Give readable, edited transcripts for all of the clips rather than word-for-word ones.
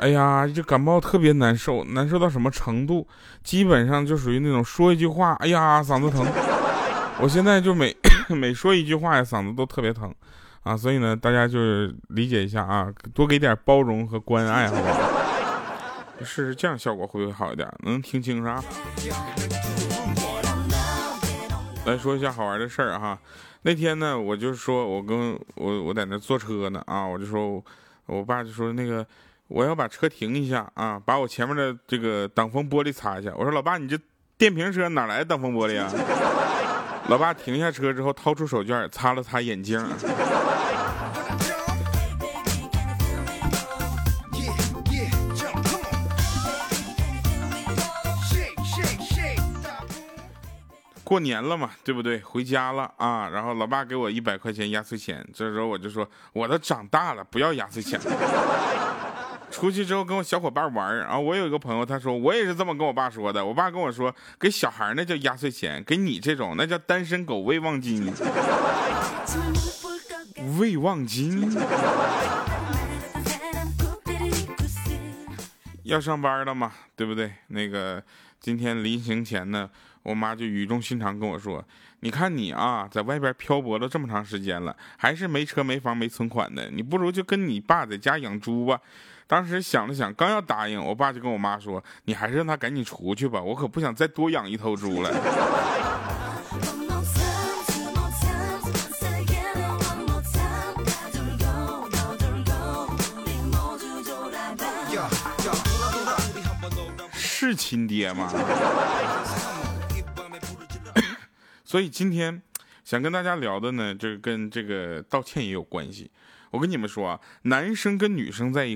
哎呀，这感冒特别难受，难受到什么程度？基本上就属于那种说一句话，哎呀，嗓子疼。我现在就每说一句话呀，嗓子都特别疼啊，所以呢，大家就是理解一下啊，多给点包容和关爱，好不好？是这样效果会不会好一点？能听清啥？来说一下好玩的事儿哈。那天呢，我就说我在那坐车呢啊，我就说我爸就说那个。我要把车停一下啊，把我前面的这个挡风玻璃擦一下。我说老爸，你这电瓶车哪来的挡风玻璃啊？老爸停下车之后，掏出手绢擦了擦眼睛。过年了嘛，对不对？回家了啊，然后老爸给我100块钱压岁钱。这时候我就说，我都长大了，不要压岁钱。出去之后跟我小伙伴玩儿啊，我有一个朋友，他说我也是这么跟我爸说的。我爸跟我说，给小孩那叫压岁钱，给你这种那叫单身狗慰望金。慰望金？要上班了嘛，对不对？那个今天临行前呢，我妈就语重心长跟我说：“你看你啊，在外边漂泊了这么长时间了，还是没车没房没存款的，你不如就跟你爸在家养猪吧。”当时想了想，刚要答应，我爸就跟我妈说：“你还是让他赶紧出去吧，我可不想再多养一头猪了。”是亲爹吗？所以今天想跟大家聊的呢，这跟这个道歉也有关系。我跟你们说啊，男生跟女生在一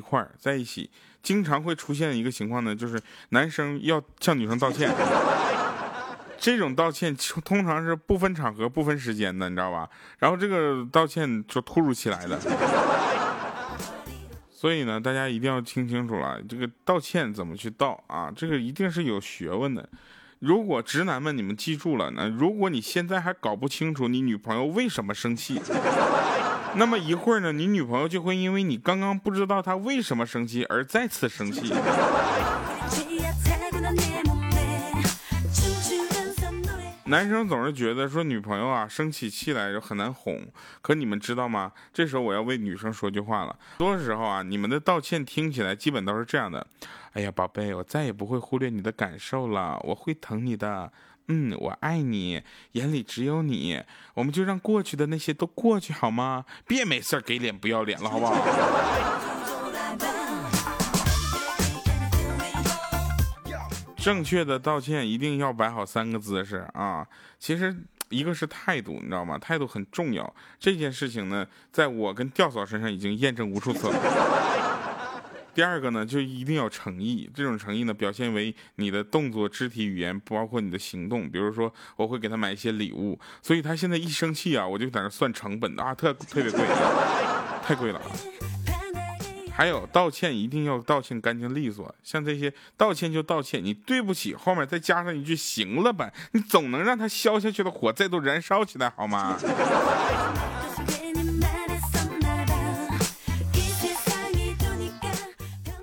起，经常会出现一个情况呢，就是男生要向女生道歉。这种道歉通常是不分场合、不分时间的，你知道吧？然后这个道歉就突如其来的。所以呢，大家一定要听清楚了，这个道歉怎么去道啊？这个一定是有学问的。如果直男们你们记住了呢，如果你现在还搞不清楚你女朋友为什么生气，那么一会儿呢，你女朋友就会因为你刚刚不知道她为什么生气而再次生气。男生总是觉得说女朋友啊生起气来就很难哄，可你们知道吗？这时候我要为女生说句话了。多时候啊，你们的道歉听起来基本都是这样的。哎呀，宝贝，我再也不会忽略你的感受了，我会疼你的，我爱你，眼里只有你，我们就让过去的那些都过去好吗？别没事给脸不要脸了，好不好？正确的道歉一定要摆好3个姿势啊！其实一个是态度，你知道吗？态度很重要。这件事情呢，在我跟吊嫂身上已经验证无数次了。第二个呢，就一定要诚意。这种诚意呢，表现为你的动作、肢体语言，包括你的行动。比如说，我会给他买一些礼物，所以他现在一生气啊，我就在那算成本啊，特别贵，太贵了。还有道歉一定要道歉干净利索，像这些道歉，你对不起后面再加上一句行了吧，你总能让他消下去的火再度燃烧起来，好吗？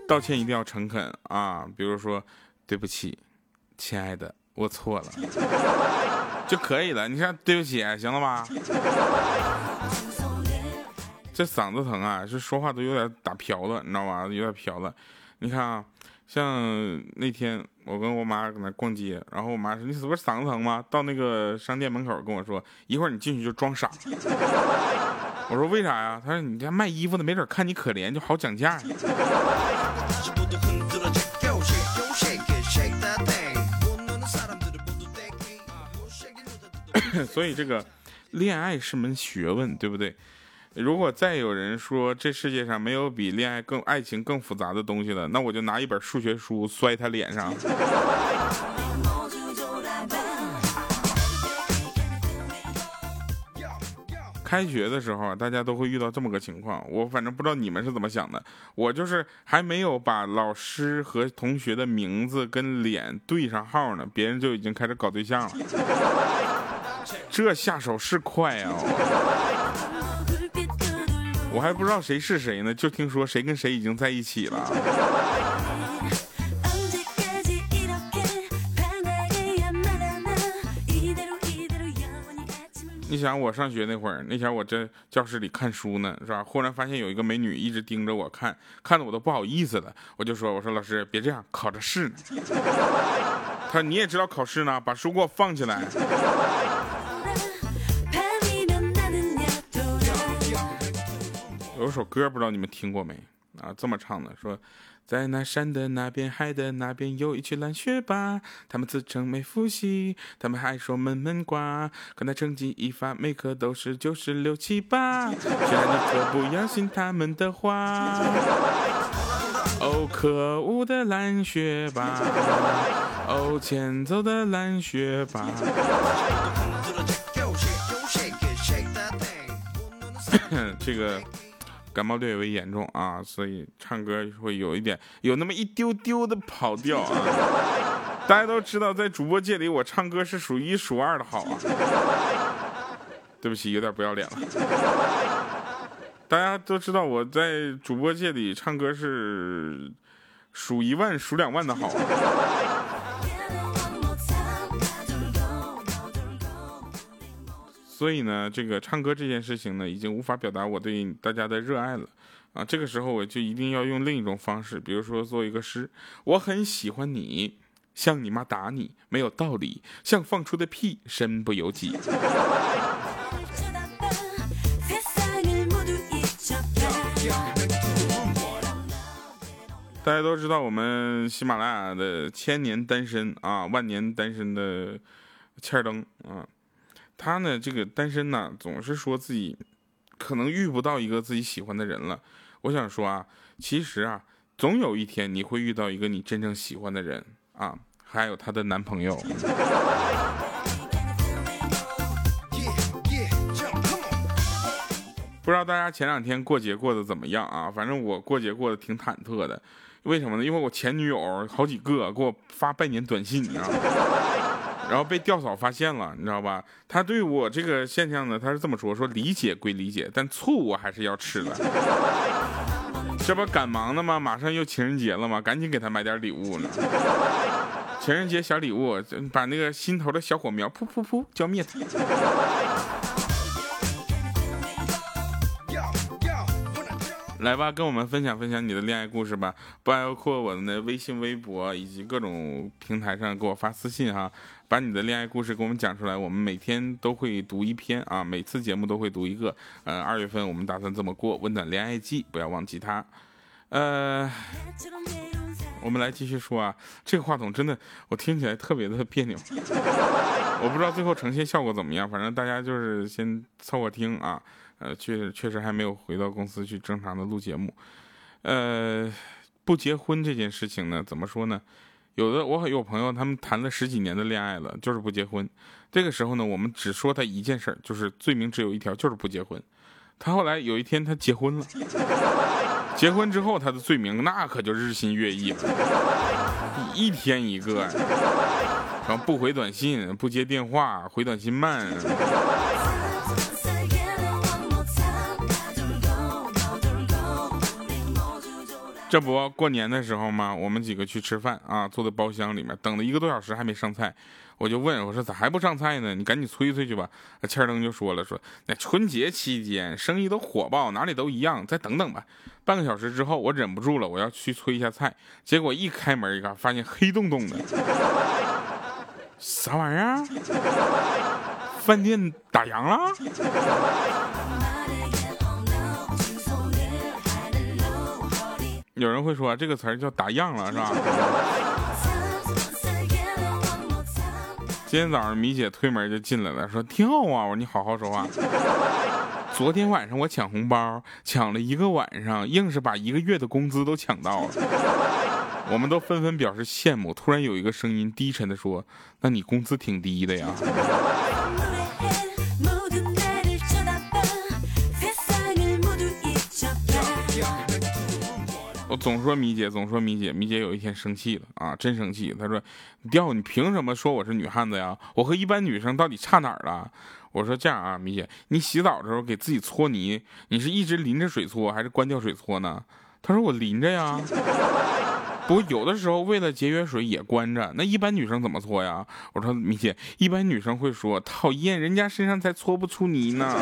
道歉一定要诚恳啊，比如说对不起，亲爱的，我错了就可以了。你看对不起行了吧？这嗓子疼啊，是说话都有点打瓢了，你知道吧？有点瓢了。你看啊，像那天我跟我妈搁那逛街，然后我妈说你是不是嗓子疼吗？到那个商店门口跟我说，一会儿你进去就装傻。我说为啥呀？他说你家卖衣服的没准看你可怜就好讲价。所以这个恋爱是门学问，对不对？如果再有人说这世界上没有比恋爱更爱情更复杂的东西了，那我就拿一本数学书摔他脸上。开学的时候大家都会遇到这么个情况，我反正不知道你们是怎么想的，我就是还没有把老师和同学的名字跟脸对上号呢，别人就已经开始搞对象了，这下手是快啊！我还不知道谁是谁呢，就听说谁跟谁已经在一起了。你想我上学那会儿，那天我在教室里看书呢，是吧？忽然发现有一个美女一直盯着我看，看得我都不好意思了。我就说：“我说老师别这样，考着试呢。”他说：“你也知道考试呢，把书给我放起来。”有首歌不知道你们听过没啊？这么唱的说。在那山的那边海的那边有一群懒学霸，他们自称没复习，他们还说闷瓜，可那成绩一发每科都是96、97、8，虽然你可不要信他们的话。哦，可恶的懒学霸，哦，欠揍的懒学霸。这个感冒略微严重啊，所以唱歌会有一点有那么一丢丢的跑调啊。大家都知道，在主播界里，我唱歌是数1数2的好啊。对不起，有点不要脸了。大家都知道我在主播界里唱歌是数1万数2万的好啊。所以呢，这个唱歌这件事情呢，已经无法表达我对大家的热爱了啊！这个时候我就一定要用另一种方式，比如说做一个诗，我很喜欢你，像你妈打你没有道理，像放出的屁身不由己。大家都知道我们喜马拉雅的千年单身啊，万年单身的欠灯啊。他呢，这个单身呢，总是说自己可能遇不到一个自己喜欢的人了。我想说啊，其实啊，总有一天你会遇到一个你真正喜欢的人啊，还有她的男朋友。不知道大家前两天过节过得怎么样啊？反正我过节过得挺忐忑的，为什么呢？因为我前女友好几个给我发拜年短信，你知道吗？然后被吊嫂发现了，你知道吧？他对我这个现象呢，他是这么说：说理解归理解，但醋我还是要吃的。这不赶忙的吗？马上又情人节了吗？赶紧给他买点礼物呢。情人节小礼物，把那个心头的小火苗噗噗噗浇灭它。来吧，跟我们分享分享你的恋爱故事吧，包括我的微信、微博以及各种平台上给我发私信哈，把你的恋爱故事给我们讲出来，我们每天都会读一篇啊，每次节目都会读一个。2月份我们打算这么过，温暖恋爱季，不要忘记它。我们来继续说啊，这个话筒真的我听起来特别的别扭，我不知道最后呈现效果怎么样，反正大家就是先凑合听啊。确实还没有回到公司去正常的录节目。不结婚这件事情呢，怎么说呢？我有朋友他们谈了10几年的恋爱了，就是不结婚。这个时候呢，我们只说他一件事儿，就是罪名只有一条，就是不结婚。他后来有一天他结婚了，结婚之后他的罪名那可就日新月异了，一天一个，然后不回短信，不接电话，回短信慢。这不过年的时候嘛，我们几个去吃饭啊，坐在包厢里面等了1个多小时还没上菜，我就问我说咋还不上菜呢？你赶紧催催去吧。千灯就说了说那春节期间生意都火爆，哪里都一样，再等等吧。半个小时之后我忍不住了，我要去催一下菜，结果一开门一看发现黑洞洞的，啥玩意儿？饭店打烊了？有人会说、这个词儿叫打烊了，是吧？今天早上米姐推门就进来了，说挺好啊，我说你好好说话。昨天晚上我抢红包，抢了一个晚上，硬是把一个月的工资都抢到了。我们都纷纷表示羡慕。突然有一个声音低沉的说：“那你工资挺低的呀。”我总说米姐，米姐有一天生气了啊，真生气。她说：“掉，你凭什么说我是女汉子呀？我和一般女生到底差哪儿了？”我说：“这样啊，米姐，你洗澡的时候给自己搓泥，你是一直淋着水搓还是关掉水搓呢？”她说：“我淋着呀。”不过有的时候为了节约水也关着，那一般女生怎么搓呀？我说：“米姐，一般女生会说讨厌，人家身上才搓不出泥呢。”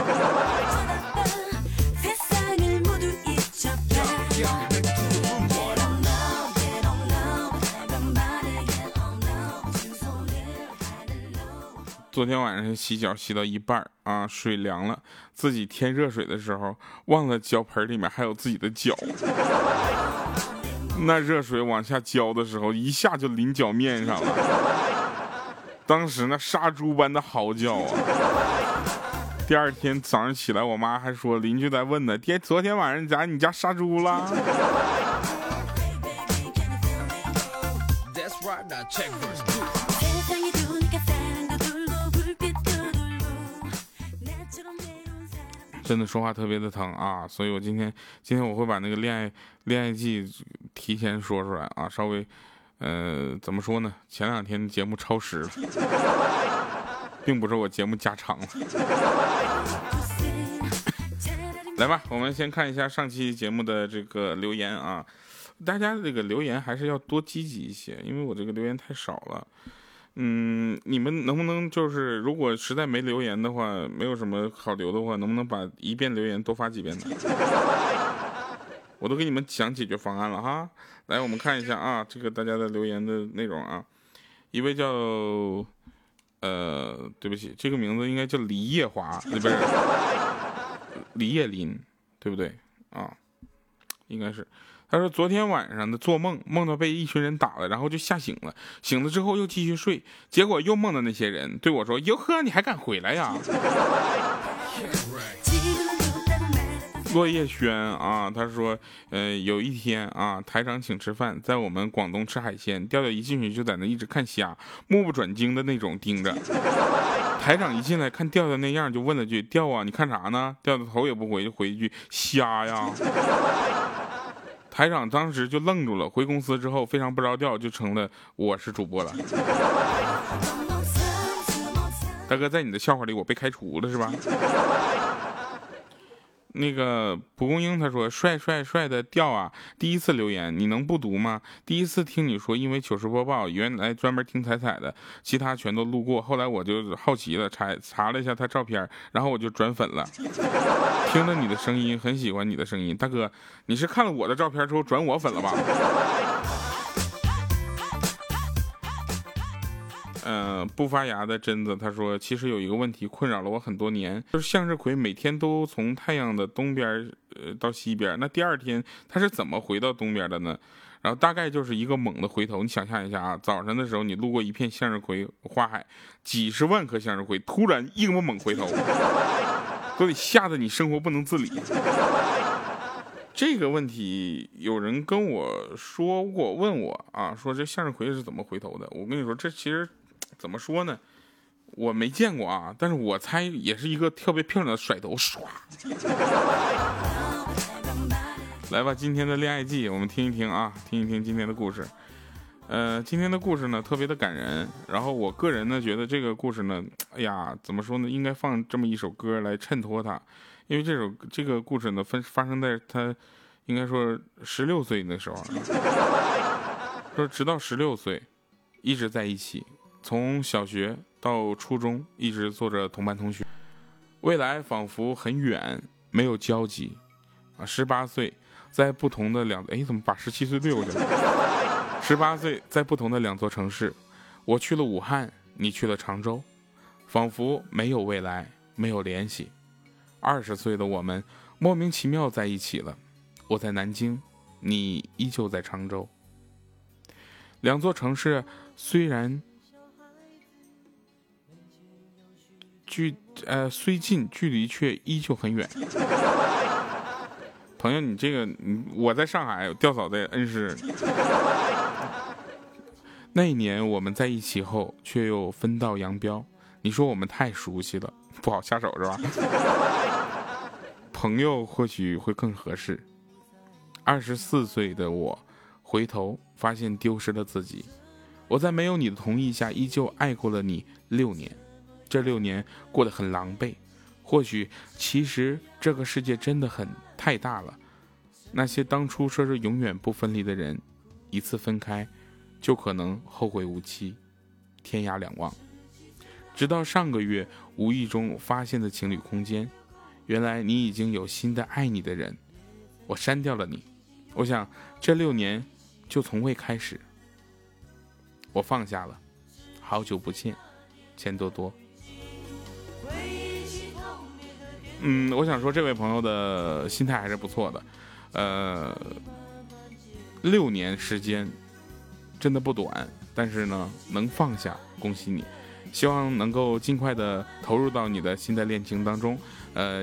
昨天晚上洗脚洗到一半啊，水凉了，自己添热水的时候忘了脚盆里面还有自己的脚，那热水往下浇的时候一下就淋脚面上了，当时那杀猪般的嚎叫啊！第二天早上起来，我妈还说邻居在问呢，爹，昨天晚上你家杀猪了？真的说话特别的疼啊，所以我今天我会把那个恋爱季提前说出来啊，稍微怎么说呢？前两天节目超时了，并不是我节目加长了。来吧，我们先看一下上期节目的这个留言啊，大家这个留言还是要多积极一些，因为我这个留言太少了。你们能不能就是，如果实在没留言的话，没有什么好留的话，能不能把一遍留言多发几遍呢？我都给你们讲解决方案了哈。来，我们看一下啊，这个大家的留言的内容啊。一位叫对不起，这个名字应该叫李夜华，不是李夜林，对不对啊？应该是。他说昨天晚上的做梦，梦到被一群人打了，然后就吓醒了，醒了之后又继续睡，结果又梦到那些人对我说：“哟呵，你还敢回来呀？”落叶轩啊，他说有一天啊，台长请吃饭，在我们广东吃海鲜，调调一进去就在那一直看虾，目不转睛的那种盯着。台长一进来看调调那样，就问了句：“调啊，你看啥呢？”调的头也不回，就回一句：“虾呀。”台长当时就愣住了，回公司之后非常不着调，就成了我是主播了。大哥，在你的笑话里我被开除了是吧？那个蒲公英他说：“帅的调啊，第一次留言你能不读吗？第一次听你说因为糗事播报，原来专门听彩的，其他全都路过，后来我就好奇了，查了一下他照片，然后我就转粉了。听了你的声音，很喜欢你的声音。大哥，你是看了我的照片之后转我粉了吧？”不发芽的榛子他说：“其实有一个问题困扰了我很多年，就是向日葵每天都从太阳的东边到西边，那第二天它是怎么回到东边的呢？然后大概就是一个猛的回头。你想象一下啊，早晨的时候你路过一片向日葵花海，几十万颗向日葵突然一个猛回头，都得吓得你生活不能自理。”这个问题有人跟我说过，问我啊，说这向日葵是怎么回头的？我跟你说，这其实怎么说呢？我没见过啊，但是我猜也是一个特别漂亮的甩头，唰。来吧，今天的恋爱季，我们听一听啊，听一听今天的故事。今天的故事呢，特别的感人。然后我个人呢，觉得这个故事呢，哎呀，怎么说呢？应该放这么一首歌来衬托它，因为这个故事呢，发生在他应该说16岁那时候，说直到16岁一直在一起。从小学到初中一直做着同班同学，未来仿佛很远，没有交集啊。18岁在不同的怎么把17岁对过去了？18岁在不同的两座城市，我去了武汉，你去了常州，仿佛没有未来，没有联系。20岁的我们莫名其妙在一起了，我在南京，你依旧在常州。两座城市虽然虽近距离却依旧很远。朋友，你这个，我在上海，吊嫂在恩施。那一年我们在一起后，却又分道扬镳。你说我们太熟悉了，不好下手是吧？朋友或许会更合适。24岁的我，回头发现丢失了自己。我在没有你的同意下，依旧爱过了你6年。这6年过得很狼狈。或许其实这个世界真的太大了，那些当初说是永远不分离的人，一次分开就可能后会无期，天涯两望。直到上个月无意中发现的情侣空间，原来你已经有新的爱你的人，我删掉了你。我想这6年就从未开始。我放下了，好久不见，钱多多。我想说这位朋友的心态还是不错的，6年时间真的不短，但是呢能放下，恭喜你，希望能够尽快的投入到你的新的恋情当中。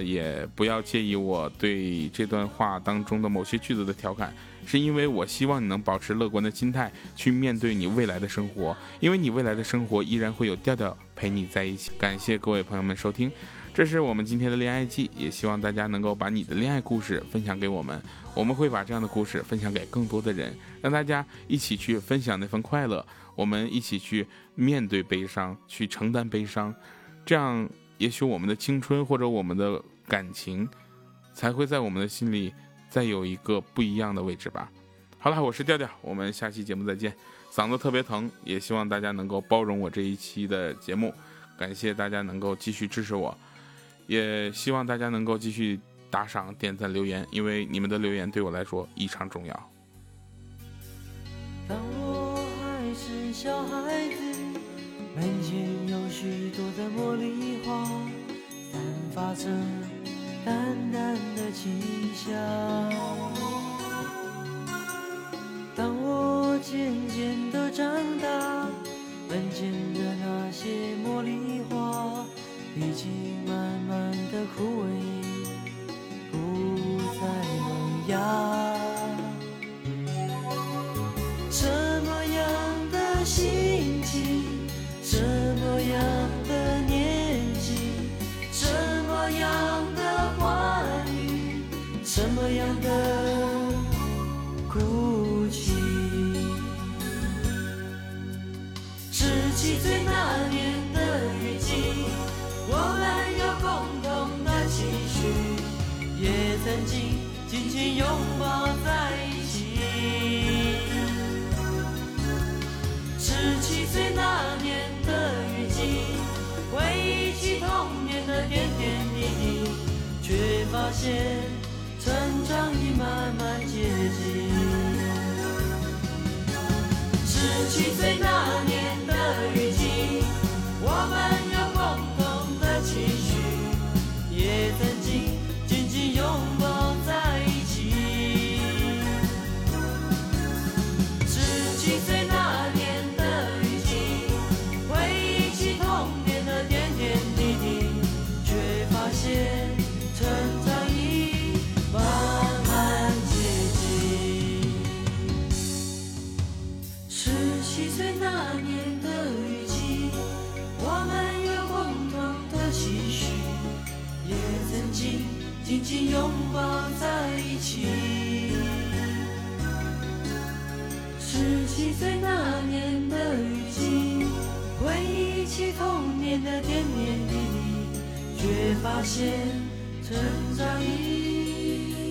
也不要介意我对这段话当中的某些句子的调侃，是因为我希望你能保持乐观的心态去面对你未来的生活，因为你未来的生活依然会有调调陪你在一起。感谢各位朋友们收听，这是我们今天的恋爱季，也希望大家能够把你的恋爱故事分享给我们，我们会把这样的故事分享给更多的人，让大家一起去分享那份快乐，我们一起去面对悲伤，去承担悲伤，这样也许我们的青春或者我们的感情才会在我们的心里再有一个不一样的位置吧。好了，我是调调，我们下期节目再见。嗓子特别疼，也希望大家能够包容我这一期的节目，感谢大家能够继续支持我，也希望大家能够继续打赏、点赞、留言，因为你们的留言对我来说异常重要。当我还是小孩子，门前有许多的茉莉花，散发着淡淡的清香。当我渐渐的长大，门前的那些茉莉花已经慢慢的枯萎，不再萌芽。什么样的心情，什么样的年纪，什么样的话语，什么样的哭泣。17岁那年的雨季，我们有共同的期许，也曾经紧紧拥抱在一起。17岁那年的雨季，回忆起童年的点点滴滴，却发现成长已慢慢接近。17岁那年的雨季，我们也曾经紧紧拥抱在一起。17岁那年的雨季，回忆起童年的点点滴滴，却发现成长已慢慢接近。17岁那年的雨季，我们有共同的期许，也曾经紧紧拥抱在一起。17岁那年的雨季，回忆起童年的点点滴滴，却发现成长已